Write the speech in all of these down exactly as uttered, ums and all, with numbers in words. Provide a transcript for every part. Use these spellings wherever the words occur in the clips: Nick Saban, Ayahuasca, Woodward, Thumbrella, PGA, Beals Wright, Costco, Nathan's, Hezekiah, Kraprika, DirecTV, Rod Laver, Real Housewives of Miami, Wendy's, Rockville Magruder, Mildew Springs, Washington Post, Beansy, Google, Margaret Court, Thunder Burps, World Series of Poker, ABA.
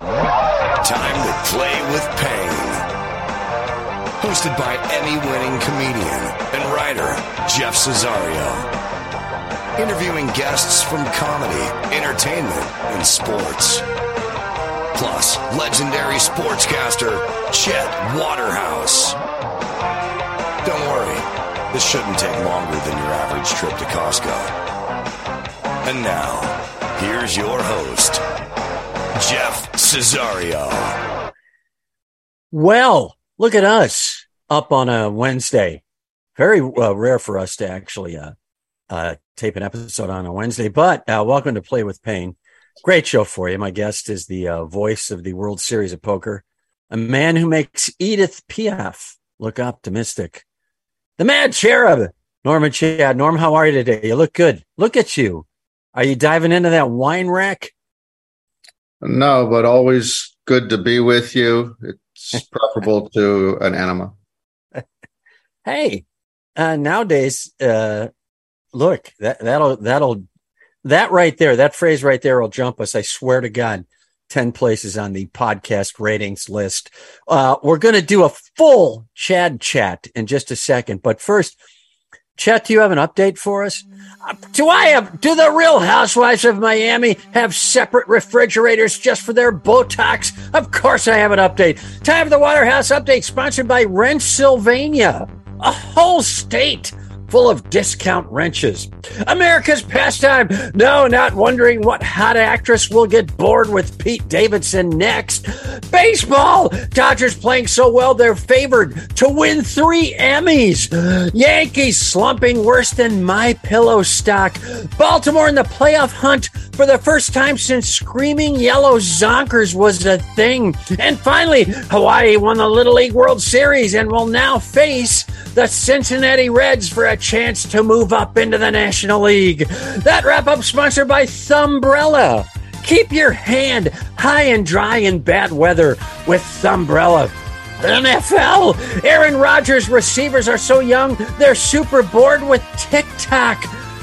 Time to play with pain. Hosted by Emmy-winning comedian and writer Jeff Cesario. Interviewing guests from comedy, entertainment, and sports. Plus, legendary sportscaster Chet Waterhouse. Don't worry, this shouldn't take longer than your average trip to Costco. And now, here's your host, Jeff Cesario. Well, look at us up on a Wednesday. Very uh, rare for us to actually uh, uh, tape an episode on a Wednesday, but uh, welcome to Play with Pain. Great show for you. My guest is the uh, voice of the World Series of Poker, a man who makes Edith Piaf look optimistic. The Mad Cherub, Norman Chad. Norm, how are you today? You look good. Look at you. Are you diving into that wine rack? No, but always good to be with you. It's preferable to an enema. Hey, uh, nowadays, uh, look, that, that'll, that'll, that right there, that phrase right there will jump us. I swear to God, ten places on the podcast ratings list. Uh, we're going to do a full Chad chat in just a second. But first, Chet, do you have an update for us? Uh, do I have? Do the Real Housewives of Miami have separate refrigerators just for their Botox? Of course I have an update. Time for the Waterhouse Update, sponsored by Rensylvania, a whole state full of discount wrenches. America's pastime. No, not wondering what hot actress will get bored with Pete Davidson next. Baseball. Dodgers playing so well they're favored to win three Emmys. Yankees slumping worse than My Pillow stock. Baltimore in the playoff hunt for the first time since Screaming Yellow Zonkers was a thing. And finally, Hawaii won the Little League World Series and will now face the Cincinnati Reds for a chance to move up into the National League. That wrap-up sponsored by Thumbrella. Keep your hand high and dry in bad weather with Thumbrella. N F L. Aaron Rodgers receivers are so young, they're super bored with TikTok.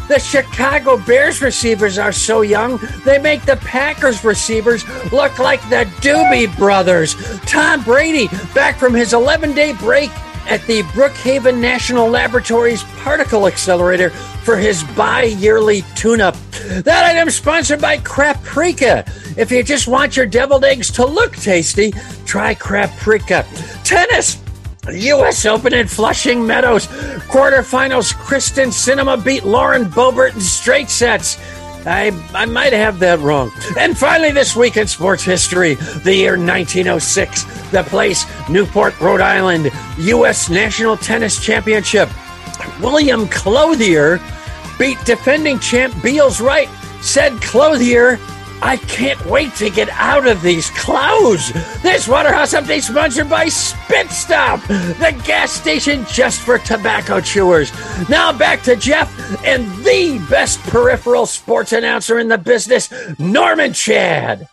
The Chicago Bears receivers are so young, they make the Packers receivers look like the Doobie Brothers. Tom Brady, back from his eleven-day break at the Brookhaven National Laboratory's particle accelerator for his bi-yearly tune-up. That item sponsored by Kraprika. If you just want your deviled eggs to look tasty, try Kraprika. Tennis. U S Open in Flushing Meadows. Quarterfinals, Kristen Sinema beat Lauren Boebert in straight sets. I, I might have that wrong. And finally, this week in sports history, the year nineteen oh six, the place, Newport, Rhode Island, U S National Tennis Championship. William Clothier beat defending champ Beals Wright. Said Clothier, I can't wait to get out of these clothes. This Waterhouse Update sponsored by Spit Stop, the gas station just for tobacco chewers. Now back to Jeff and the best peripheral sports announcer in the business, Norman Chad.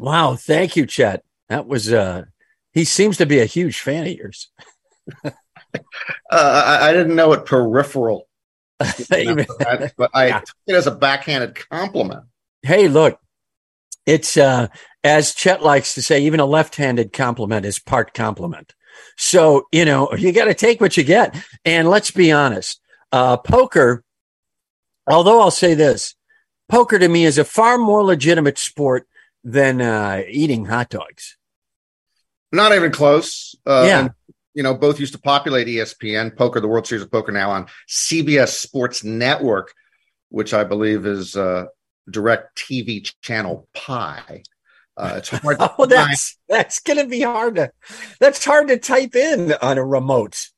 Wow, thank you, Chet. That was, uh, he seems to be a huge fan of yours. uh, I, I didn't know what peripheral, you know, that, but I yeah. took it as a backhanded compliment. Hey, look, it's, uh, as Chet likes to say, even a left-handed compliment is part compliment. So, you know, you got to take what you get. And let's be honest, uh, poker, although I'll say this, poker to me is a far more legitimate sport than uh, eating hot dogs. Not even close. Uh, yeah. And, you know, both used to populate E S P N, poker, the World Series of Poker, now on C B S Sports Network, which I believe is uh, – Direct T V channel pie. Uh, it's hard to oh, that's find. that's going to be hard to. That's hard to type in on a remote.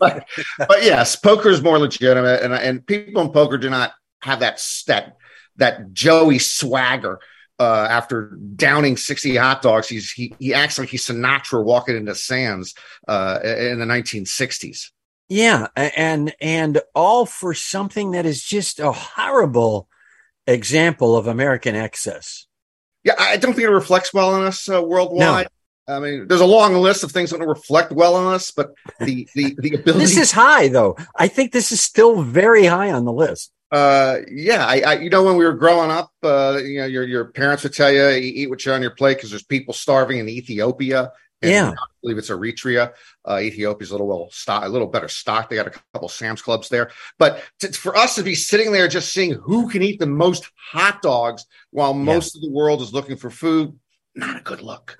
but, but yes, poker is more legitimate, and and people in poker do not have that that, that Joey swagger uh, after downing sixty hot dogs, he's, he he acts like he's Sinatra walking into Sands uh, in the nineteen sixties. Yeah, and and all for something that is just a horrible example of American excess. Yeah, I don't think it reflects well on us uh, worldwide. No. I mean, there's a long list of things that don't reflect well on us, but the the, the ability... This is high, though. I think this is still very high on the list. Uh, yeah, I, I you know, when we were growing up, uh, you know, your your parents would tell you, eat what you're on your plate because there's people starving in Ethiopia. And yeah, I believe it's Eritrea. Uh, Ethiopia's a little well stock, a little better stock. They got a couple Sam's Clubs there. But to, for us to be sitting there just seeing who can eat the most hot dogs while most yeah. of the world is looking for food, not a good look.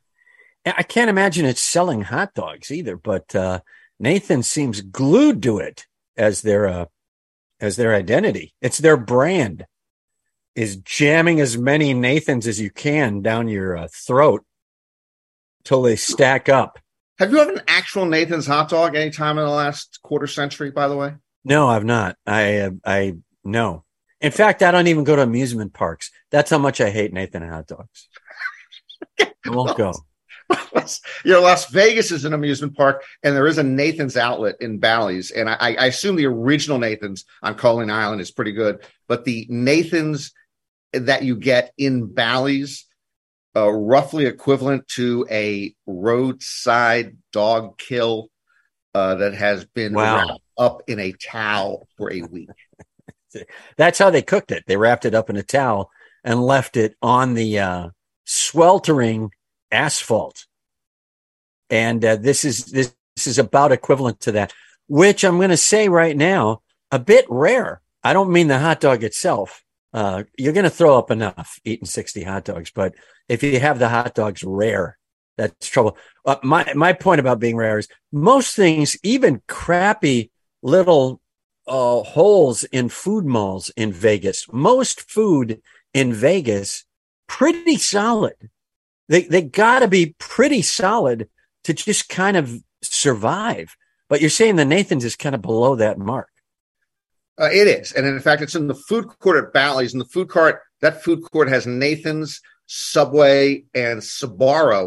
I can't imagine it's selling hot dogs either. But uh, Nathan seems glued to it as their uh, as their identity. It's their brand. Is jamming as many Nathans as you can down your uh, throat till they stack up. Have you had an actual Nathan's hot dog any time in the last quarter century, by the way? No, I've not. I, uh, I, no. In fact, I don't even go to amusement parks. That's how much I hate Nathan and hot dogs. I won't go. You know, Las Vegas is an amusement park, and there is a Nathan's outlet in Bally's. And I, I assume the original Nathan's on Colleen Island is pretty good, but the Nathan's that you get in Bally's, Uh, roughly equivalent to a roadside dog kill uh, that has been wow. wrapped up in a towel for a week. That's how they cooked it. They wrapped it up in a towel and left it on the uh, sweltering asphalt. And uh, this is this, this is about equivalent to that, which I'm going to say right now, a bit rare. I don't mean the hot dog itself. Uh, you're going to throw up enough eating sixty hot dogs, but if you have the hot dogs rare, that's trouble. Uh, my my point about being rare is most things, even crappy little uh, holes in food malls in Vegas, most food in Vegas, pretty solid. They they got to be pretty solid to just kind of survive. But you're saying the Nathan's is kind of below that mark. Uh, it is. And in fact, it's in the food court at Bally's. And the food court, that food court has Nathan's, Subway, and Sbarro,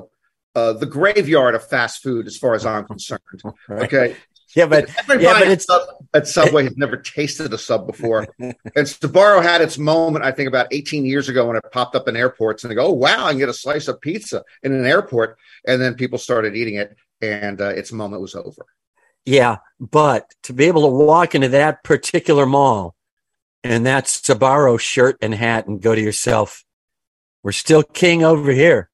uh, the graveyard of fast food, as far as I'm concerned. Right. Okay. Yeah, but everybody yeah, but it's, at, Sub, at Subway has never tasted a sub before. And Sbarro had its moment, I think, about eighteen years ago when it popped up in airports. And they go, oh, wow, I can get a slice of pizza in an airport. And then people started eating it, and uh, its moment was over. Yeah, but to be able to walk into that particular mall in that Sbarro shirt and hat and go to yourself, we're still king over here.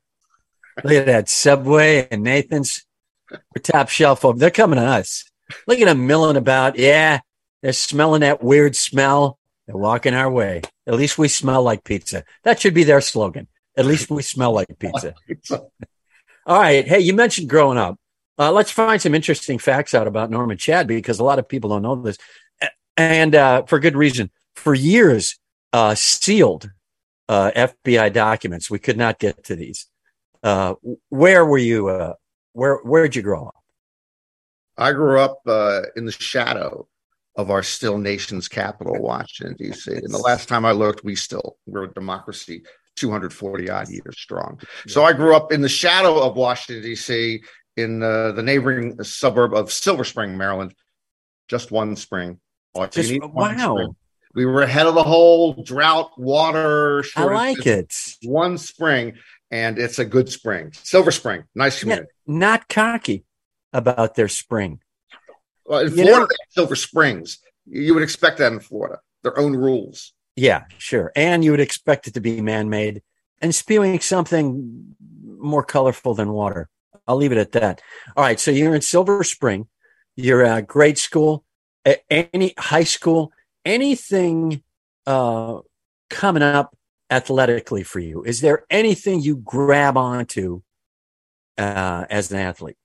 Look at that Subway and Nathan's. We're top shelf over. They're coming to us. Look at them milling about. Yeah, they're smelling that weird smell. They're walking our way. At least we smell like pizza. That should be their slogan. At least we smell like pizza. All right. Hey, you mentioned growing up. Uh, let's find some interesting facts out about Norman Chad, because a lot of people don't know this, and uh, for good reason. For years, uh, sealed uh, F B I documents. We could not get to these. Uh, where were you? Uh, where Where did you grow up? I grew up uh, in the shadow of our still nation's capital, Washington, D C And the last time I looked, we still were a democracy two hundred forty odd years strong. So I grew up in the shadow of Washington, D C, in uh, the neighboring suburb of Silver Spring, Maryland. Just one spring. Oh, Just, wow. One spring. We were ahead of the whole drought, water shortage. I like it. One spring, and it's a good spring. Silver Spring, nice community. Not, not cocky about their spring. Well, in you Florida, know? They have Silver Springs. You would expect that in Florida. Their own rules. Yeah, sure. And you would expect it to be man-made and spewing something more colorful than water. I'll leave it at that. All right. So you're in Silver Spring. You're at grade school, at any high school, anything uh, coming up athletically for you? Is there anything you grab onto uh, as an athlete?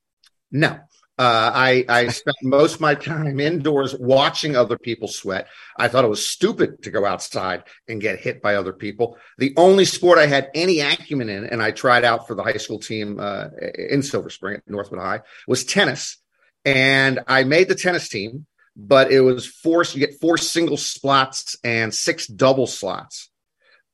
No. Uh, I, I spent most of my time indoors watching other people sweat. I thought it was stupid to go outside and get hit by other people. The only sport I had any acumen in, and I tried out for the high school team uh, in Silver Spring at Northwood High, was tennis. And I made the tennis team, but it was forced. You get four single slots and six double slots.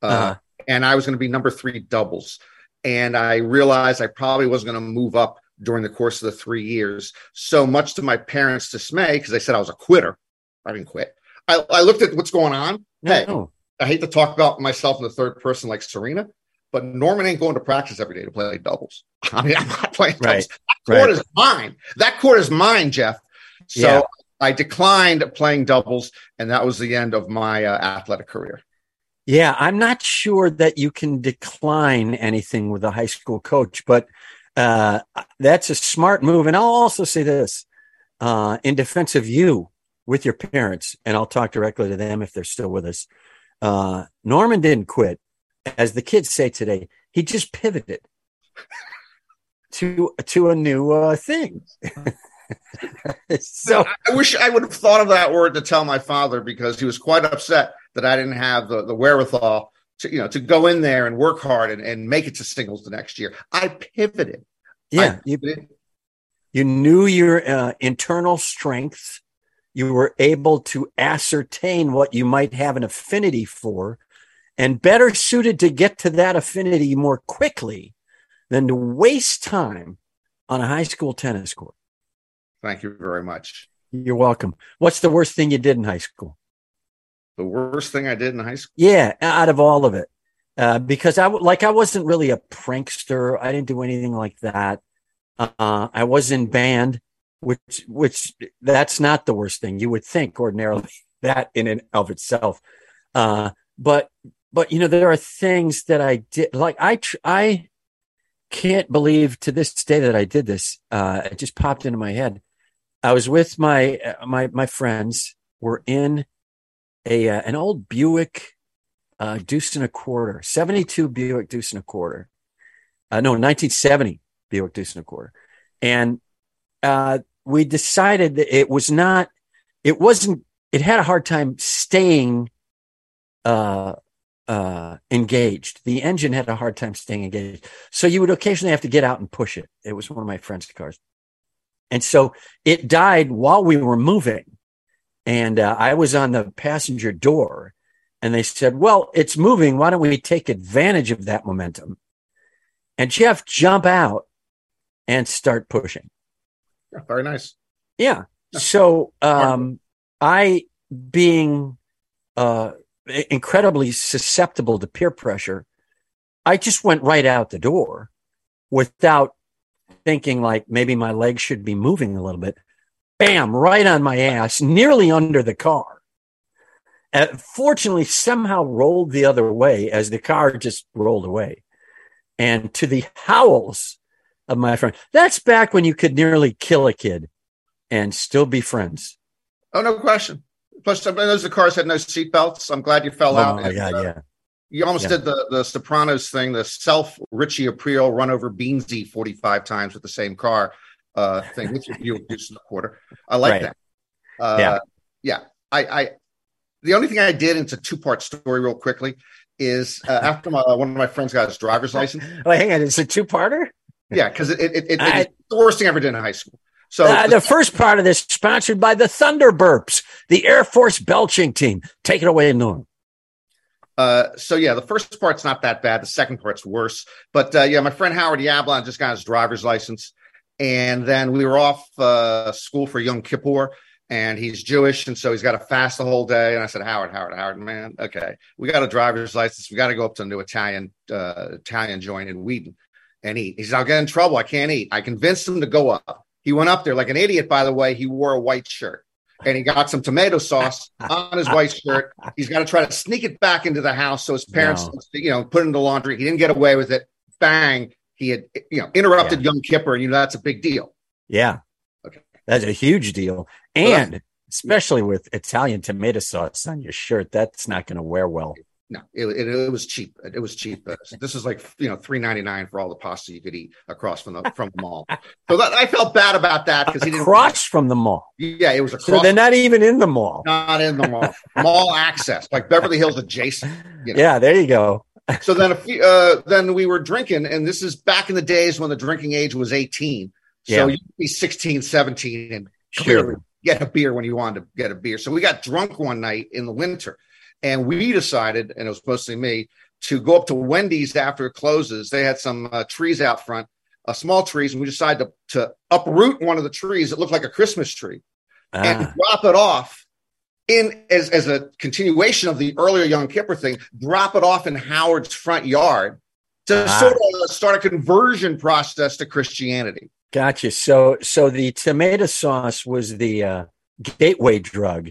Uh, uh-huh. and I was going to be number three doubles. And I realized I probably wasn't going to move up during the course of the three years. So much to my parents' dismay, because they said I was a quitter. I didn't quit. I, I looked at what's going on. Hey, oh. I hate to talk about myself in the third person like Serena, but Norman ain't going to practice every day to play doubles. I mean, I'm not playing doubles. Right. That court right. is mine. That court is mine, Jeff. So yeah. I declined playing doubles, and that was the end of my uh, athletic career. Yeah, I'm not sure that you can decline anything with a high school coach, but uh, that's a smart move. And I'll also say this, uh, in defense of you with your parents, and I'll talk directly to them if they're still with us, uh, Norman didn't quit. As the kids say today, he just pivoted to to a new uh, thing. So I wish I would have thought of that word to tell my father, because he was quite upset that I didn't have the, the wherewithal to, you know, to go in there and work hard and, and make it to singles the next year. I pivoted. Yeah. I pivoted. You knew your uh, internal strengths. You were able to ascertain what you might have an affinity for, and better suited to get to that affinity more quickly than to waste time on a high school tennis court. Thank you very much. You're welcome. What's the worst thing you did in high school? The worst thing I did in high school? Yeah, out of all of it. Uh, because I, like, I wasn't really a prankster. I didn't do anything like that. Uh, I was in band, which, which that's not the worst thing. You would think ordinarily that in and of itself. Uh, but, but, you know, there are things that I did. Like I, tr- I can't believe to this day that I did this. Uh, it just popped into my head. I was with my, my, my friends. We're in a, uh, an old Buick, uh, deuce and a quarter, seventy-two Buick deuce and a quarter. Uh, no, nineteen seventy Buick deuce and a quarter. And, uh, we decided that it was not, it wasn't, it had a hard time staying, uh, uh, engaged. The engine had a hard time staying engaged. So you would occasionally have to get out and push it. It was one of my friend's cars. And so it died while we were moving. And uh, I was on the passenger door, and they said, well, it's moving. Why don't we take advantage of that momentum? And Jeff, jump out and start pushing. Yeah, very nice. Yeah. So um, I, being uh, incredibly susceptible to peer pressure, I just went right out the door without thinking, like, maybe my legs should be moving a little bit. Bam, right on my ass, nearly under the car. And fortunately, somehow rolled the other way as the car just rolled away. And to the howls of my friend, that's back when you could nearly kill a kid and still be friends. Oh, no question. Plus, those the cars had no seatbelts. I'm glad you fell oh, out. Oh, my God, uh, yeah. You almost yeah. did the, the Sopranos thing, the self Richie Aprile run over Beansy forty-five times with the same car uh, thing with your Buick deuce and a quarter. I like right. that. Uh, yeah. Yeah. I, I, the only thing I did, it's a two part story real quickly, is uh, after my, one of my friends got his driver's license. Well, hang on. It's a two parter? Yeah. Cause it, it, it, it I, is the worst thing I ever did in high school. So uh, the, the first part of this sponsored by the Thunder Burps, the Air Force belching team. Take it away, Norm. Uh, so yeah, the first part's not that bad. The second part's worse, but, uh, yeah, my friend Howard Yablon just got his driver's license, and then we were off, uh, school for Yom Kippur, and he's Jewish. And so he's got to fast the whole day. And I said, Howard, Howard, Howard, man. Okay. We got a driver's license. We got to go up to a new Italian, uh, Italian joint in Wheaton and eat. He said, I'll get in trouble. I can't eat. I convinced him to go up. He went up there like an idiot, by the way. He wore a white shirt. And he got some tomato sauce on his white shirt. He's got to try to sneak it back into the house so his parents, no. you know, put it in the laundry. He didn't get away with it. Bang. He had, you know, interrupted yeah. Yom Kippur. And, you know, that's a big deal. Yeah. Okay. That's a huge deal. And well, especially with Italian tomato sauce on your shirt, that's not going to wear well. No, it, it, it was cheap. It was cheap. This is like, you know, three ninety-nine for all the pasta you could eat across from the from the mall. So that, I felt bad about that because he didn't across from the mall. Yeah, it was across. So they're not even in the mall. Not in the mall. Mall access, like Beverly Hills adjacent. You know. Yeah, there you go. So then, a few, uh, then we were drinking, and this is back in the days when the drinking age was eighteen. So yeah. you could be sixteen, seventeen, and clearly sure. get a beer when you wanted to get a beer. So we got drunk one night in the winter. And we decided, and it was mostly me, to go up to Wendy's after it closes. They had some uh, trees out front, uh, small trees, and we decided to, to uproot one of the trees that looked like a Christmas tree ah. and drop it off in as, as a continuation of the earlier Yom Kippur thing, drop it off in Howard's front yard to ah. sort of start a conversion process to Christianity. Gotcha. So, so the tomato sauce was the uh, gateway drug.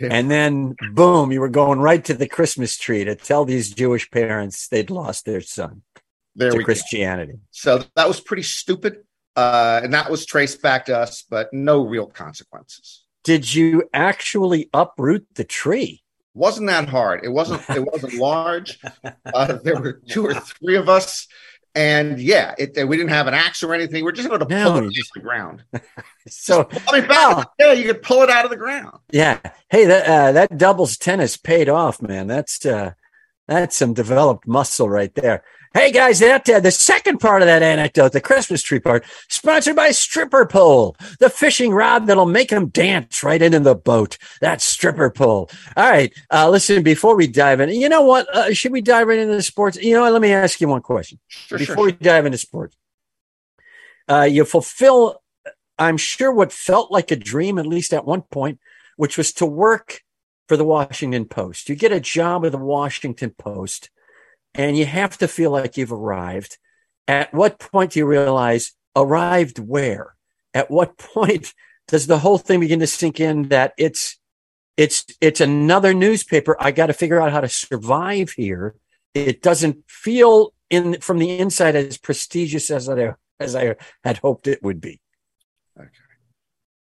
And then, boom, you were going right to the Christmas tree to tell these Jewish parents they'd lost their son there to Christianity. Go. So that was pretty stupid. Uh, and that was traced back to us, but no real consequences. Did you actually uproot the tree? Wasn't that hard. It wasn't It wasn't large. Uh, there were two or three of us. And yeah, it, we didn't have an axe or anything. We're just going to pull it just the ground. So just pull it back. Yeah, you could pull it out of the ground. Yeah. Hey, that uh, that doubles tennis paid off, man. That's uh, that's some developed muscle right there. Hey guys, that uh, the second part of that anecdote, the Christmas tree part, sponsored by Stripper Pole, the fishing rod that'll make them dance right into the boat. That's Stripper Pole. All right, uh, listen. Before we dive in, you know what? Uh, should we dive right into the sports? You know what? Let me ask you one question sure, before sure. we dive into sports. Uh, you fulfill, I'm sure, what felt like a dream, at least at one point, which was to work for the Washington Post. You get a job at the Washington Post. And you have to feel like you've arrived. At what point do you realize arrived where? At what point does the whole thing begin to sink in that it's it's it's another newspaper? I got to figure out how to survive here. It doesn't feel in from the inside as prestigious as I as I had hoped it would be. Okay.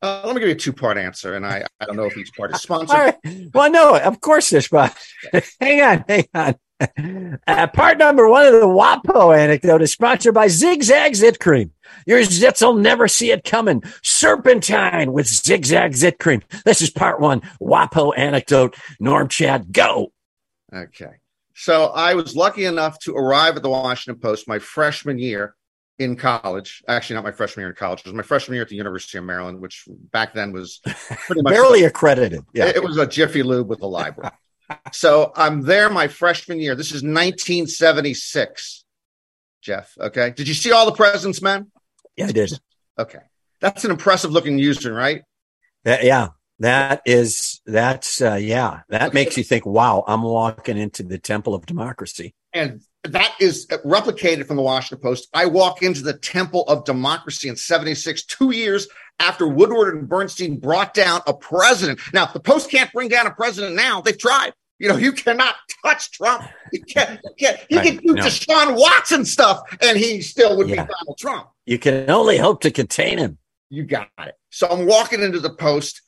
Uh, let me give you a two-part answer, and I, I don't know if each part is sponsored. Right. Well, no, of course there's but hang on, hang on. Uh, part number one of the WAPO anecdote is sponsored by Zigzag Zit Cream. Your zits will never see it coming. Serpentine with Zigzag Zit Cream. This is part one, WAPO anecdote. Norm Chad, go. Okay. So I was lucky enough to arrive at the Washington Post my freshman year in college. Actually, not my freshman year in college. It was my freshman year at the University of Maryland, which back then was pretty much barely a, accredited. Yeah. It was a Jiffy Lube with a library. So I'm there my freshman year. This is nineteen seventy-six, Jeff. Okay. Did you see all the presents, man? Yeah, I did. Okay. That's an impressive looking Houston, right? That, yeah. That is, that's, uh, yeah. That okay. makes you think, wow, I'm walking into the temple of democracy. And that is replicated from the Washington Post. I walk into the temple of democracy in seventy-six, two years after Woodward and Bernstein brought down a president. Now, the Post can't bring down a president now. They've tried. You know, you cannot touch Trump. You can't, you can't. He right. can do no. Deshaun Watson stuff, and he still would yeah. be Donald Trump. You can only hope to contain him. You got it. So I'm walking into the Post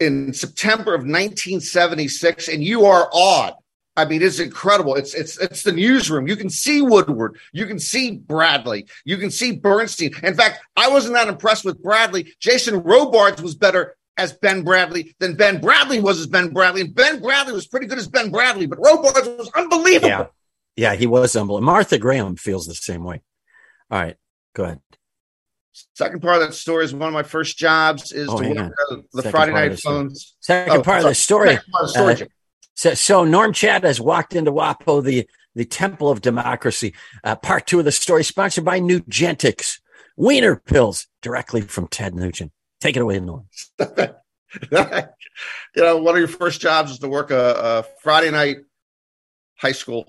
in September of nineteen seventy-six, and you are awed. I mean, it's incredible. It's it's it's the newsroom. You can see Woodward. You can see Bradley. You can see Bernstein. In fact, I wasn't that impressed with Bradley. Jason Robards was better as Ben Bradley than Ben Bradley was as Ben Bradley. And Ben Bradley was pretty good as Ben Bradley, but Robards was unbelievable. Yeah, yeah he was unbelievable. Martha Graham feels the same way. All right, go ahead. Second part of that story is one of my first jobs is oh, to work on the Second Friday night phones. Second, oh, part sorry, second part of the story. Uh, So, so Norm Chad has walked into WAPO, the, the temple of democracy. Uh, part two of the story sponsored by Nugentix, Wiener Pills, directly from Ted Nugent. Take it away, Norm. You know, one of your first jobs is to work a, a Friday night high school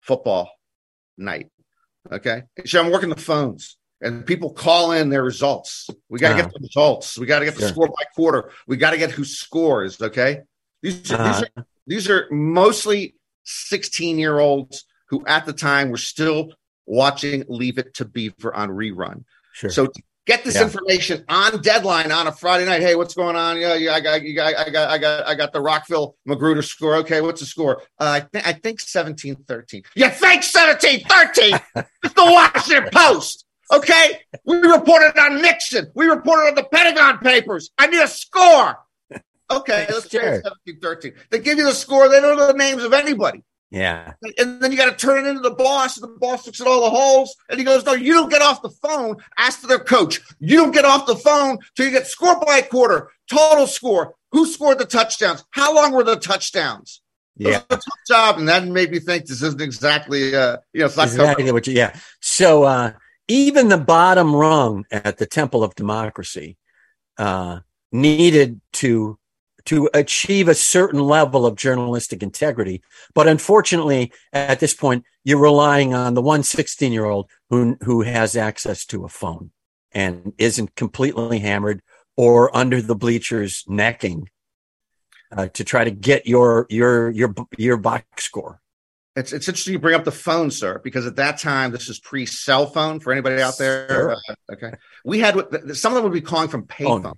football night. Okay. So I'm working the phones. And people call in their results. We got to wow. get the results. We got to get the sure. score by quarter. We got to get who scores. Okay. These are, uh, these are These are mostly sixteen-year-olds who at the time were still watching Leave It to Beaver on rerun. Sure. So to get this yeah. information on deadline on a Friday night. Hey, what's going on? Yeah, yeah, I got, you got, I got, I got, I got the Rockville Magruder score. Okay, what's the score? Uh, I, th- I think seventeen thirteen. You think seventeen thirteen? It's the Washington Post. Okay, we reported on Nixon. We reported on the Pentagon Papers. I need a score. Okay, let's sure. play seventeen thirteen. They give you the score. They don't know the names of anybody. Yeah. And then you got to turn it into the boss, and the boss looks at all the holes, and he goes, no, you don't get off the phone. Ask to their coach. You don't get off the phone till you get score by quarter, total score, who scored the touchdowns, how long were the touchdowns. Yeah, it's a tough job, and that made me think this isn't exactly, uh, you know, it's not exactly what you, yeah. So uh, even the bottom rung at the Temple of Democracy uh, needed to to achieve a certain level of journalistic integrity, but unfortunately, at this point, you're relying on the one sixteen-year-old who who has access to a phone and isn't completely hammered or under the bleachers necking. Uh, to try to get your your your your box score. It's it's interesting you bring up the phone, sir, because at that time this is pre cell phone for anybody out there. Sure. Uh, okay, we had some of them would be calling from payphone. Oh,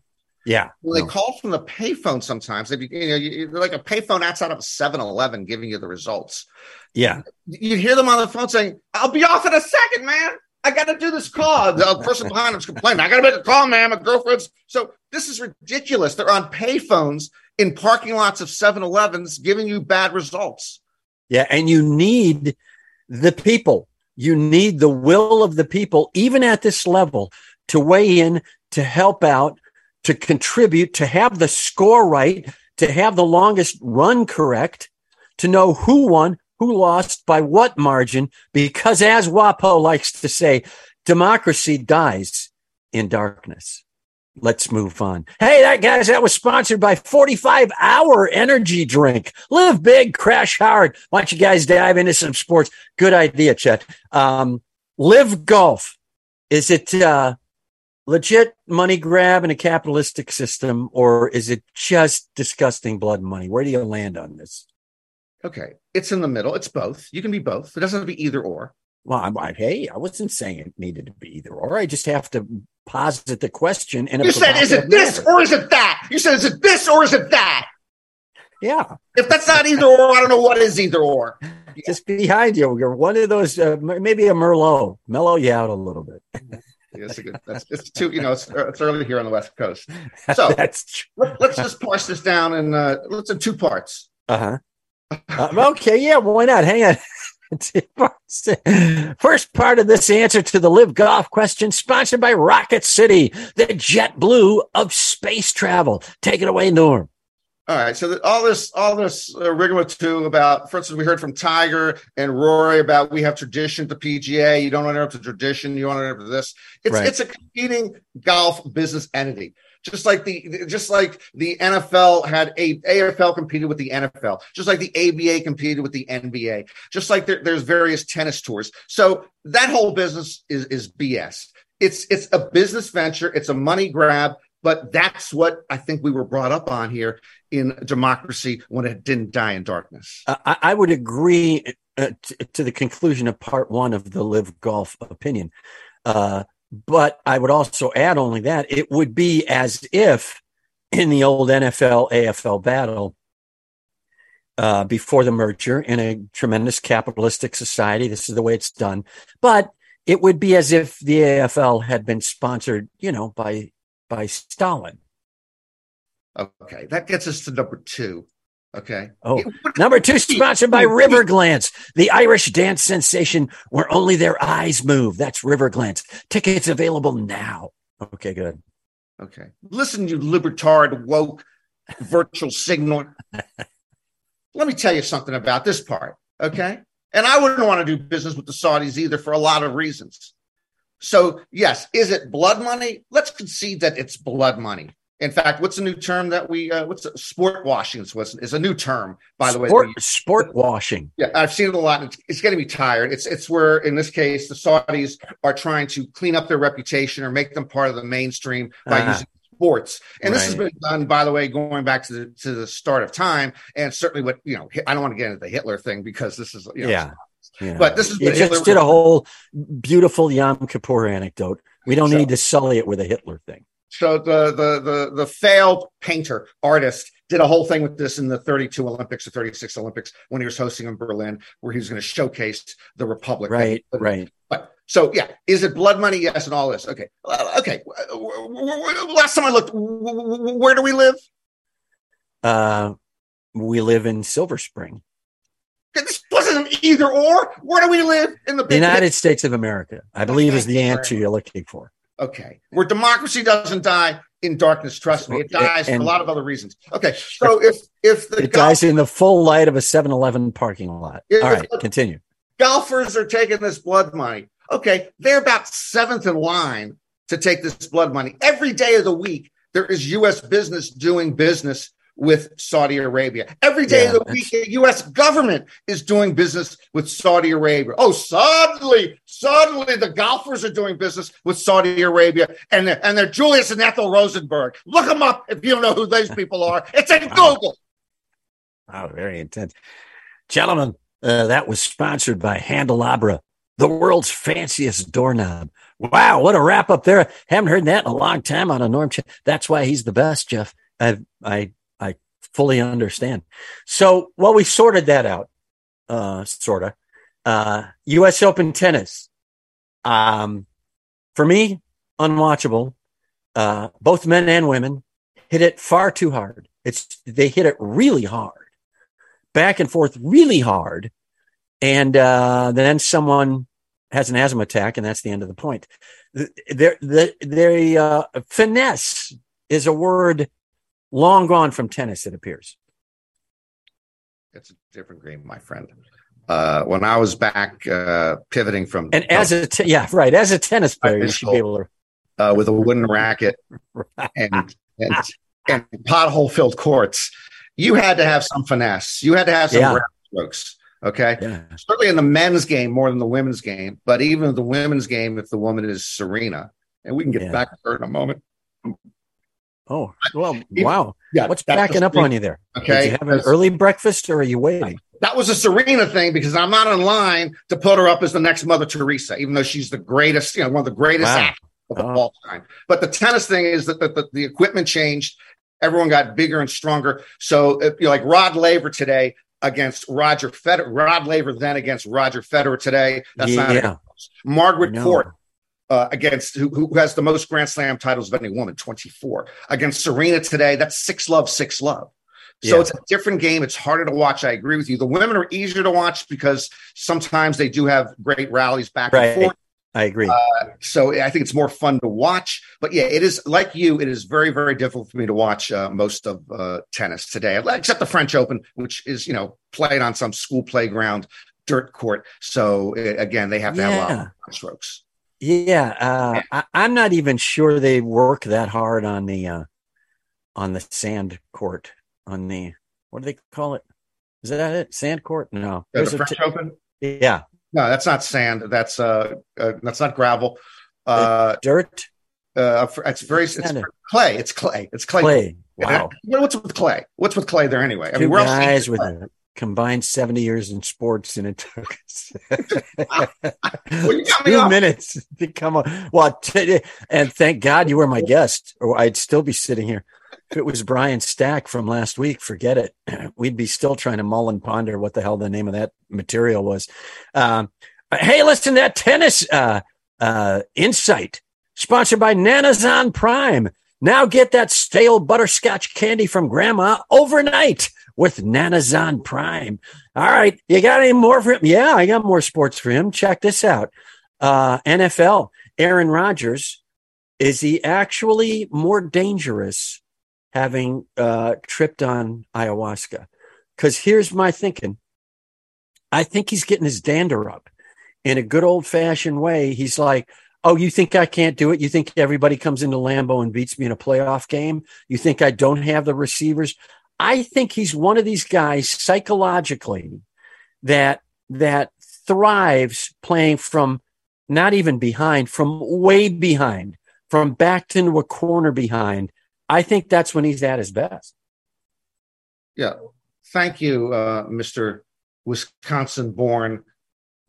yeah, well, they no. call from the payphone sometimes. They be you know you, like a payphone outside of a seven eleven giving you the results. Yeah, you hear them on the phone saying, "I'll be off in a second, man. I got to do this call." The person behind them's complaining, "I got to make a call, man. My girlfriend's." So this is ridiculous. They're on payphones in parking lots of seven elevens giving you bad results. Yeah, and you need the people. You need the will of the people, even at this level, to weigh in, to help out, to contribute, to have the score right, to have the longest run correct, to know who won, who lost, by what margin, because as WAPO likes to say, democracy dies in darkness. Let's move on. Hey, that guys, that was sponsored by forty-five hour energy drink. Live big, crash hard. Why don't you guys dive into some sports? Good idea, Chet. Um, Live Golf. Is it uh, legit money grab in a capitalistic system, or is it just disgusting blood money? Where do you land on this? Okay. It's in the middle. It's both. You can be both. It doesn't have to be either or. Well, I'm like, hey, I wasn't saying it needed to be either or. I just have to posit the question. And you said, is it this or is it that? You said, is it this or is it that? Yeah. If that's not either or, I don't know what is either or. Yeah. Just behind you, you're one of those, uh, maybe a Merlot. Mellow you out a little bit. That's a good, that's, it's too, you know, it's, it's early here on the West Coast. So that's true. Let, let's just parse this down and uh, let's in two parts. Uh-huh. um, okay. Yeah. Why not? Hang on. First part of this answer to the Live Golf question, sponsored by Rocket City, the JetBlue of space travel. Take it away, Norm. All right. So the, all this, all this uh, rigmarole about, for instance, we heard from Tiger and Rory about we have tradition at the P G A. You don't interrupt the tradition. You want to interrupt this. It's right. It's a competing golf business entity. Just like the just like the N F L had a A F L competed with the N F L, just like the A B A competed with the N B A, just like there, there's various tennis tours. So that whole business is is B S. It's it's a business venture. It's a money grab. But that's what I think we were brought up on here in democracy when it didn't die in darkness. Uh, I, I would agree uh, t- to the conclusion of part one of the Live Golf opinion. Uh, But I would also add only that it would be as if in the old N F L A F L battle uh, before the merger in a tremendous capitalistic society. This is the way it's done. But it would be as if the A F L had been sponsored, you know, by by Stalin. Okay, that gets us to number two. Okay. Oh, number two, sponsored by Riverglance, the Irish dance sensation where only their eyes move. That's Riverglance. Tickets available now. Okay, good. Okay. Listen, you libertard, woke, virtual signaler. Let me tell you something about this part. Okay. And I wouldn't want to do business with the Saudis either for a lot of reasons. So, yes, is it blood money? Let's concede that it's blood money. In fact, what's a new term that we, uh, what's a, sport washing is a new term, by the sport, way. Sport washing. Yeah, I've seen it a lot. It's, it's getting me tired. It's it's where, in this case, the Saudis are trying to clean up their reputation or make them part of the mainstream by uh-huh. using sports. And right. This has been done, by the way, going back to the, to the start of time. And certainly what, you know, I don't want to get into the Hitler thing because this is, you know, yeah. Yeah. But this is you just Hitler did a whole beautiful Yom Kippur anecdote. We don't so. need to sully it with a Hitler thing. So the, the the the failed painter artist did a whole thing with this in the thirty-two Olympics or thirty-six Olympics when he was hosting in Berlin, where he was going to showcase the Republic. Right, right. But so yeah, is it blood money? Yes, and all this. Okay, okay. Last time I looked, where do we live? Uh, we live in Silver Spring. This wasn't an either or. Where do we live in the, the United States of America? I believe is the answer you're looking for. Okay, where democracy doesn't die in darkness. Trust me, it dies and for a lot of other reasons. Okay, so if if the it golf- dies in the full light of a seven eleven parking lot. All right, continue. Golfers are taking this blood money. Okay, they're about seventh in line to take this blood money. Every day of the week, there is U S business doing business with Saudi Arabia. Every day yeah, of the week, the U S government is doing business with Saudi Arabia. Oh, suddenly, suddenly the golfers are doing business with Saudi Arabia, and they're, and they're Julius and Ethel Rosenberg. Look them up if you don't know who these people are. It's in wow. Google. Wow, very intense. Gentlemen, uh, that was sponsored by Handelabra, the world's fanciest doorknob. Wow, what a wrap up there. Haven't heard that in a long time on a Norm Chad. That's why he's the best, Jeff. I I I fully understand. So, well, we sorted that out, uh, sort of. Uh, U S Open tennis. Um, for me, unwatchable. Uh, both men and women hit it far too hard. It's They hit it really hard, back and forth really hard. And uh, then someone has an asthma attack, and that's the end of the point. Their, their, their, uh, finesse is a word long gone from tennis, it appears. It's a different game, my friend. Uh, when I was back uh, pivoting from... And as a... Te- yeah, right. As a tennis player, you should be able to... Uh, with a wooden racket and, and, and pothole-filled courts, you had to have some finesse. You had to have some yeah. round strokes. Okay. Yeah. Certainly in the men's game more than the women's game, but even the women's game, if the woman is Serena, and we can get yeah. back to her in a moment. Oh, well, wow. Yeah, what's backing up on you there? Okay. Did you have an early breakfast or are you waiting? That was a Serena thing because I'm not in line to put her up as the next Mother Teresa, even though she's the greatest, you know, one of the greatest wow. athletes of oh. all time. But the tennis thing is that the, the, the equipment changed. Everyone got bigger and stronger. So, you know, like Rod Laver today against Roger Federer, Rod Laver then against Roger Federer today. That's yeah. not Margaret no. Court uh, against who, who has the most Grand Slam titles of any woman, twenty-four against Serena today. That's six love, six love. So yeah. it's a different game. It's harder to watch. I agree with you. The women are easier to watch because sometimes they do have great rallies back right. and forth. I agree. Uh, so I think it's more fun to watch. But yeah, it is like you. It is very, very difficult for me to watch uh, most of uh, tennis today, except the French Open, which is, you know, played on some school playground dirt court. So uh, again, they have to yeah. have a lot of strokes. Yeah, uh, I, I'm not even sure they work that hard on the uh, on the sand court. On the what do they call it? Is that it? Sand court? No, yeah, the French t- Open. Yeah. No, that's not sand. That's uh, uh that's not gravel. Uh, dirt. Uh, it's very it's clay. It's clay. It's clay. clay. Wow. Yeah. What's with clay? What's with clay there anyway? I Two mean, we're guys with a combined seventy years in sports, and it took us well, two off. minutes to come on. Well, t- and thank God you were my guest, or I'd still be sitting here. If it was Brian Stack from last week, forget it. We'd be still trying to mull and ponder what the hell the name of that material was. Um, hey, listen, that tennis uh, uh, insight sponsored by Nanazon Prime. Now get that stale butterscotch candy from Grandma overnight with Nanazon Prime. All right. You got any more for him? Yeah, I got more sports for him. Check this out. Uh, N F L, Aaron Rodgers. Is he actually more dangerous having uh, tripped on ayahuasca? Because here's my thinking. I think he's getting his dander up in a good old-fashioned way. He's like, oh, you think I can't do it? You think everybody comes into Lambeau and beats me in a playoff game? You think I don't have the receivers? I think he's one of these guys psychologically that that thrives playing from not even behind, from way behind, from back to a corner behind. I think that's when he's at his best. Yeah. Thank you, uh, Mister Wisconsin-born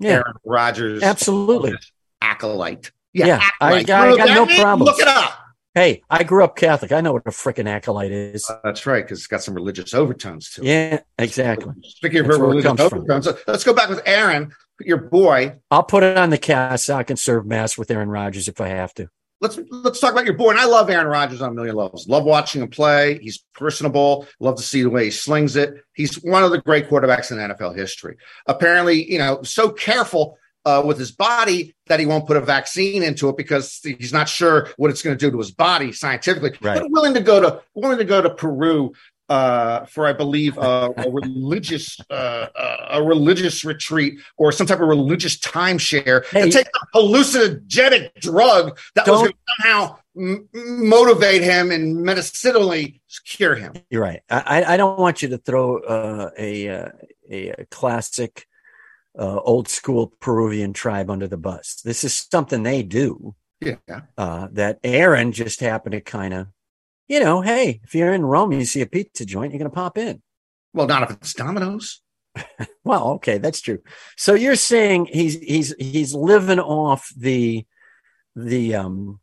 yeah. Aaron Rodgers. Absolutely. Acolyte. Yeah, yeah. Acolyte. I got, I got no problem. Look it up. Hey, I grew up Catholic. I know what a frickin' acolyte is. Uh, that's right, because it's got some religious overtones to it. Yeah, exactly. Speaking of religious overtones, from. let's go back with Aaron, your boy. I'll put it on the cassock and serve mass with Aaron Rodgers if I have to. Let's let's talk about your boy. And I love Aaron Rodgers on a million levels. Love watching him play. He's personable. Love to see the way he slings it. He's one of the great quarterbacks in N F L history. Apparently, you know, so careful uh, with his body that he won't put a vaccine into it because he's not sure what it's going to do to his body scientifically. Right. But willing to go to willing to go to Peru uh, for, I believe, uh, a religious uh, a religious retreat or some type of religious timeshare hey, and take a hallucinogenic drug that was going to somehow motivate him and medicinally cure him. You're right. I, I don't want you to throw uh, a, a a classic, uh, old school Peruvian tribe under the bus. This is something they do. Yeah. Uh, that Aaron just happened to kind of, you know, hey, if you're in Rome, you see a pizza joint, you're going to pop in. Well, not if it's Domino's. Well, okay, that's true. So you're saying he's he's he's living off the the um.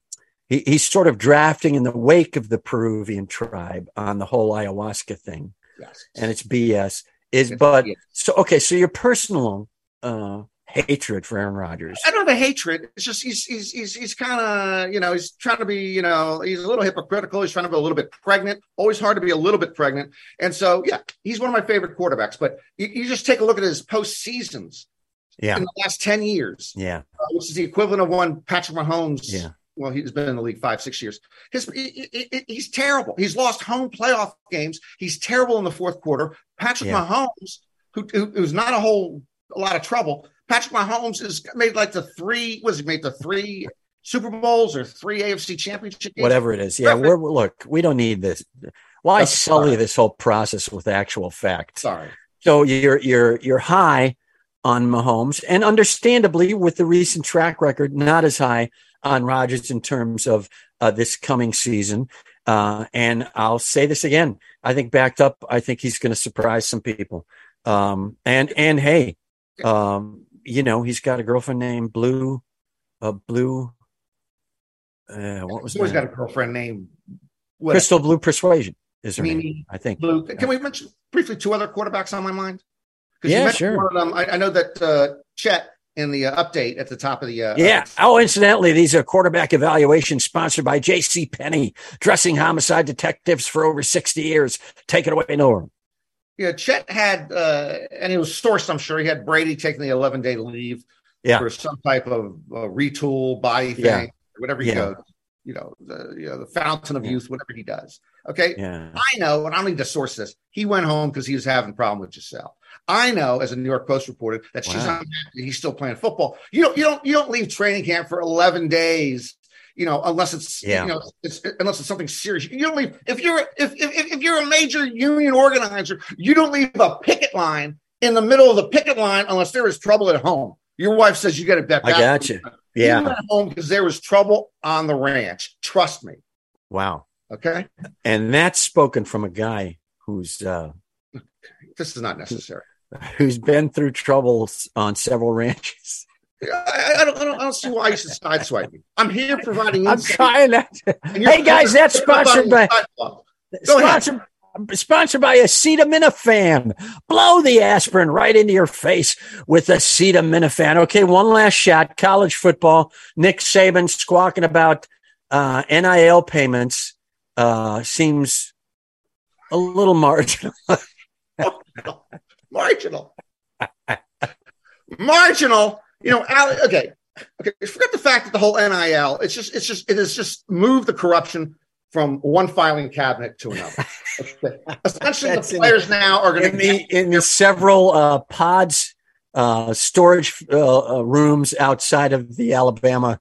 He, he's sort of drafting in the wake of the Peruvian tribe on the whole ayahuasca thing. Yes. And it's B S. Is yes, but yes. So okay, so your personal uh, hatred for Aaron Rodgers. I don't have a hatred. It's just he's he's he's he's kind of, you know, he's trying to be, you know, he's a little hypocritical. He's trying to be a little bit pregnant. Always hard to be a little bit pregnant. And so yeah, he's one of my favorite quarterbacks. But you, you just take a look at his postseasons. Yeah. In the last ten years. Yeah. Uh, which is the equivalent of one Patrick Mahomes. Yeah. Well, he's been in the league five, six years. His, he, he, he's terrible. He's lost home playoff games. He's terrible in the fourth quarter. Patrick yeah. Mahomes, who, who who's not a whole a lot of trouble. Patrick Mahomes has made like the three. Was he made the three Super Bowls or three A F C Championship games? Whatever it is, yeah. We're, look, we don't need this. Why That's sully sorry. this whole process with actual fact? Sorry. So you're you're you're high on Mahomes, and understandably, with the recent track record, not as high on Rodgers in terms of uh, this coming season. Uh, and I'll say this again, I think backed up, I think he's going to surprise some people. Um, and, and hey, um, you know, he's got a girlfriend named Blue, uh, Blue. Uh, what was He's got a girlfriend named what? Crystal Blue Persuasion is her Mimi, name, I think. Blue. Can we mention briefly two other quarterbacks on my mind? Yeah, sure. One of them. I, I know that uh, Chet, in the uh, update at the top of the... Uh, yeah. Uh, oh, incidentally, these are quarterback evaluations sponsored by JCPenney, dressing homicide detectives for over sixty years. Take it away, Norm. Yeah, Chet had, uh, and he was sourced, I'm sure, he had Brady taking the eleven-day leave yeah. for some type of uh, retool, body thing, yeah. whatever he yeah. goes. You know, the, you know, the fountain of yeah. youth, whatever he does. Okay? Yeah. I know, and I don't need to source this, he went home because he was having a problem with Giselle. I know, as a New York Post reported, that wow. she's not, he's still playing football. You don't, you don't, you don't leave training camp for eleven days, you know, unless it's, yeah. you know, it's, unless it's something serious. You don't leave if you're if, if if you're a major union organizer, you don't leave a picket line in the middle of the picket line unless there is trouble at home. Your wife says you got to bet. I got you. Yeah, you went home because there was trouble on the ranch. Trust me. Wow. Okay. And that's spoken from a guy who's. uh This is not necessary. Who's been through troubles on several ranches? I, I, don't, I, don't, I don't see why you should sideswipe me. I'm here providing. I'm trying to. Hey guys, that's sponsored by. Sponsored, sponsored by acetaminophen. Blow the aspirin right into your face with acetaminophen. Okay, one last shot. College football. Nick Saban squawking about uh, N I L payments uh, seems a little marginal. Marginal, marginal. You know, Ali, okay, okay. Forget the fact that the whole N I L. It's just, it's just, it has just moved the corruption from one filing cabinet to another. Essentially, That's the players in, now are going to be in, the, in their- several uh, pods, uh, storage uh, rooms outside of the Alabama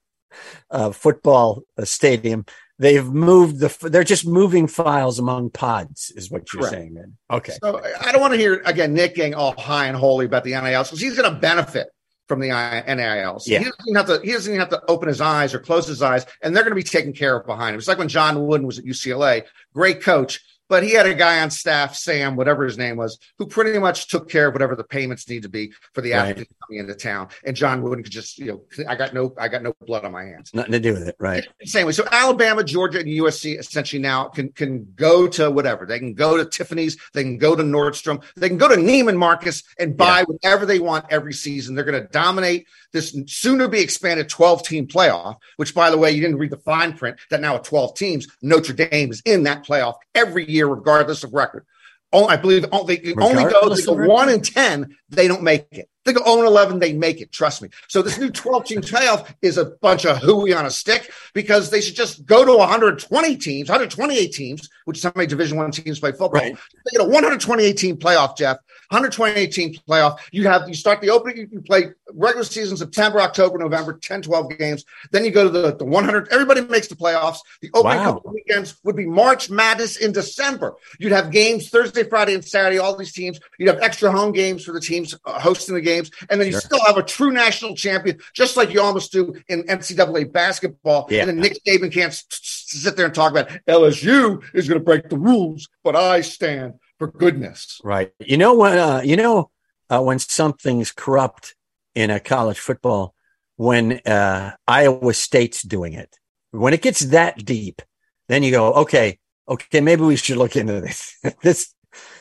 uh, football stadium. They've moved the, they're just moving files among pods, is what you're Correct. saying, man. Okay. So I don't want to hear, again, Nick getting all high and holy about the N I Ls because he's going to benefit from the N I Ls. Yeah. He doesn't even have to, he doesn't even have to open his eyes or close his eyes, and they're going to be taken care of behind him. It's like when John Wooden was at U C L A, great coach, but he had a guy on staff, Sam, whatever his name was, who pretty much took care of whatever the payments need to be for the right. athletes coming into town. And John Wooden could just, you know, I got no, I got no blood on my hands. Nothing to do with it, right? Same way. So Alabama, Georgia, and U S C essentially now can can go to whatever. They can go to Tiffany's. They can go to Nordstrom. They can go to Neiman Marcus and buy yeah. whatever they want every season. They're going to dominate this soon-to-be expanded twelve-team playoff, which, by the way, you didn't read the fine print, that now at twelve teams, Notre Dame is in that playoff every year, regardless of record. Oh, I believe only, only goes one in ten, they don't make it. They go oh and eleven, they make it, trust me. So this new twelve-team playoff is a bunch of hooey on a stick because they should just go to one hundred twenty teams, one hundred twenty-eight teams, which is how many Division I teams play football. Right. They get a one hundred twenty-eight team playoff, Jeff, one hundred twenty-eight team playoff. You have you start the opening, you play regular season September, October, November, ten, twelve games. Then you go to the, the one hundred. Everybody makes the playoffs. The opening wow. couple weekends would be March Madness in December. You'd have games Thursday, Friday, and Saturday, all these teams. You'd have extra home games for the teams uh, hosting the game. Games, and then you sure. still have a true national champion, just like you almost do in N C double A basketball. Yeah. And then Nick Saban can't s- s- sit there and talk about L S U is going to break the rules, but I stand for goodness. Right. You know when uh, you know uh, when something's corrupt in a college football, when uh, Iowa State's doing it. When it gets that deep, then you go, okay, okay, maybe we should look into this. this.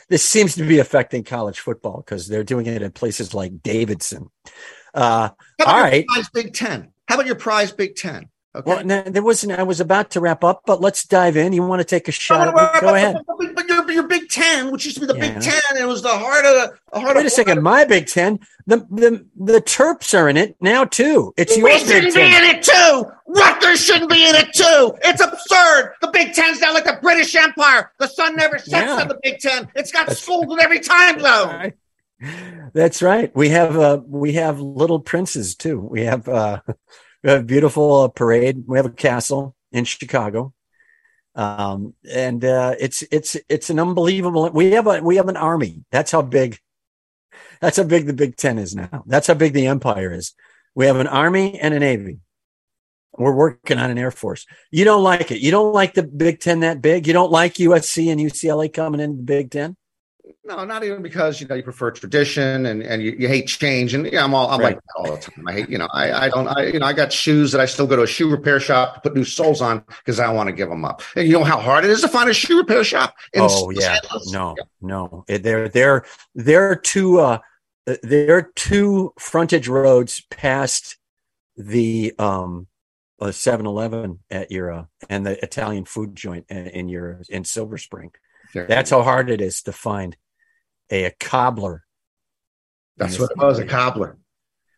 This seems to be affecting college football because they're doing it in places like Davidson. Uh, all right. Prize Big Ten? How about your prize Big Ten? Okay. Well, no, there wasn't. I was about to wrap up, but let's dive in. You want to take a shot? No, no, no, Go no, ahead. No, but your, your Big Ten, which used to be the yeah. Big Ten, it was the heart of the heart. Wait of a second, my Big Ten. The the the Terps are in it now too. It's your we Big Ten. We shouldn't be in it too. Rutgers shouldn't be in it too. It's absurd. The Big Ten's now like the British Empire. The sun never sets yeah. on the Big Ten. It's got that's schooled with every time zone. Right. That's right. We have uh, we have little princes too. We have. Uh, We have a beautiful uh, parade. We have a castle in Chicago, um, and uh, it's it's it's an unbelievable. We have a we have an army. That's how big. That's how big the Big Ten is now. That's how big the empire is. We have an army and a navy. We're working on an air force. You don't like it. You don't like the Big Ten that big. You don't like U S C and U C L A coming into the Big Ten. No, not even because, you know, you prefer tradition and, and you, you hate change. And, you know, I'm all I'm right. like that all the time. I hate, you know, I, I don't, I, you know, I got shoes that I still go to a shoe repair shop to put new soles on because I don't want to give them up. And you know how hard it is to find a shoe repair shop. In oh, yeah. No, no. They're, they're, they're two, uh, they're two frontage roads past the um, uh, seven eleven at your, uh, and the Italian food joint in, in your, in Silver Spring. Sure. That's how hard it is to find. A, a cobbler. That's what it was, a cobbler.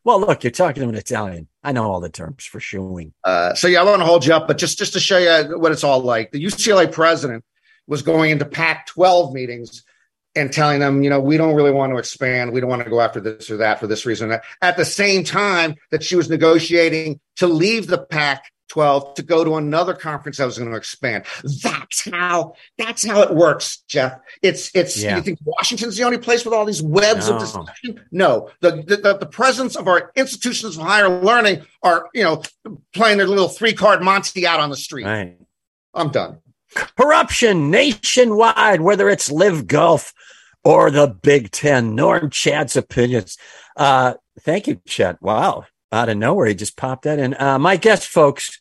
Well, look, you're talking to an Italian. I know all the terms for shoeing. Uh, so, yeah, I want to hold you up, but just, just to show you what it's all like, the U C L A president was going into Pac twelve meetings and telling them, you know, we don't really want to expand. We don't want to go after this or that for this reason. At the same time that she was negotiating to leave the Pac twelve to go to another conference that was going to expand. That's how that's how it works, Jeff. It's it's yeah. You think Washington's the only place with all these webs no. of discussion? No. The, the the presence of our institutions of higher learning are, you know, playing their little three-card Monty out on the street. Right. I'm done. Corruption nationwide, whether it's Live Golf or the Big Ten. Norm Chad's opinions. Uh, thank you, Chet. Wow. Out of nowhere, he just popped that in. Uh, my guest, folks,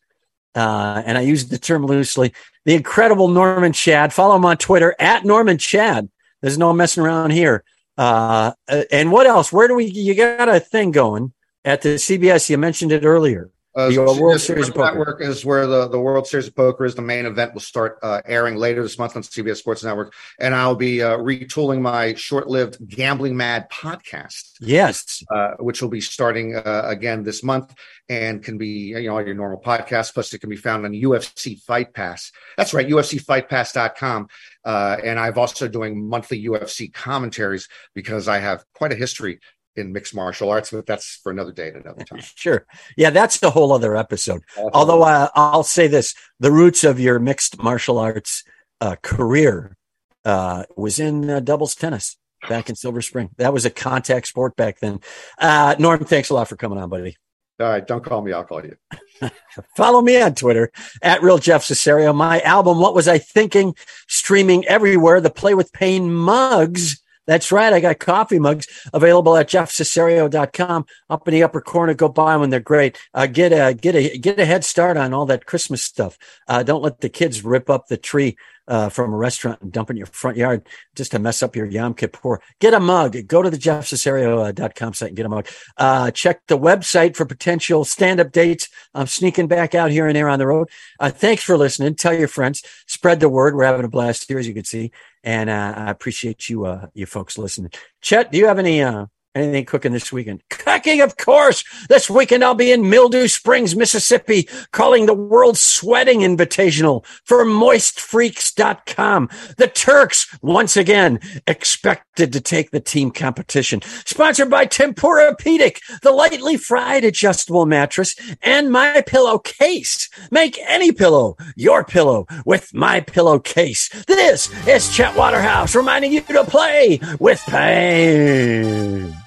uh, and I use the term loosely, the incredible Norman Chad. Follow him on Twitter, at Norman Chad. There's no messing around here. Uh, and what else? Where do we – you got a thing going at the C B S. You mentioned it earlier. Uh, the World C B S Series of Poker. Network is where the, the World Series of Poker is. The main event will start uh, airing later this month on C B S Sports Network, and I'll be uh, retooling my short-lived Gambling Mad podcast. Yes, uh, which will be starting uh, again this month, and can be, you know, all your normal podcasts. Plus, it can be found on U F C Fight Pass. That's right, U F C Fight Pass dot com. Uh, and I've also doing monthly U F C commentaries because I have quite a history in mixed martial arts, but that's for another day and another time. Sure. Yeah, that's the whole other episode. Awesome. Although uh, I'll say this, the roots of your mixed martial arts uh, career uh, was in uh, doubles tennis back in Silver Spring. That was a contact sport back then. Uh, Norm, thanks a lot for coming on, buddy. All right, don't call me, I'll call you. Follow me on Twitter, at Real Jeff Cesario. My album, What Was I Thinking?, streaming everywhere. The Play With Pain mugs. That's right. I got coffee mugs available at jeff cesario dot com. Up in the upper corner, go buy them when they're great. Uh, get a get a get a head start on all that Christmas stuff. Uh, don't let the kids rip up the tree uh, from a restaurant and dump it in your front yard just to mess up your Yom Kippur. Get a mug. Go to the jeff cesario dot com site and get a mug. Uh, check the website for potential stand-up dates. I'm sneaking back out here and there on the road. Uh, thanks for listening. Tell your friends. Spread the word. We're having a blast here, as you can see. And uh, I appreciate you, uh, you folks listening. Chet, do you have any uh, Anything cooking this weekend? Cooking, of course. This weekend, I'll be in Mildew Springs, Mississippi, calling the World Sweating Invitational for moist freaks dot com. The Turks, once again, expected to take the team competition. Sponsored by Tempur-Pedic, the lightly fried adjustable mattress, and My Pillow Case. Make any pillow your pillow with My Pillow Case. This is Chet Waterhouse reminding you to play with pain.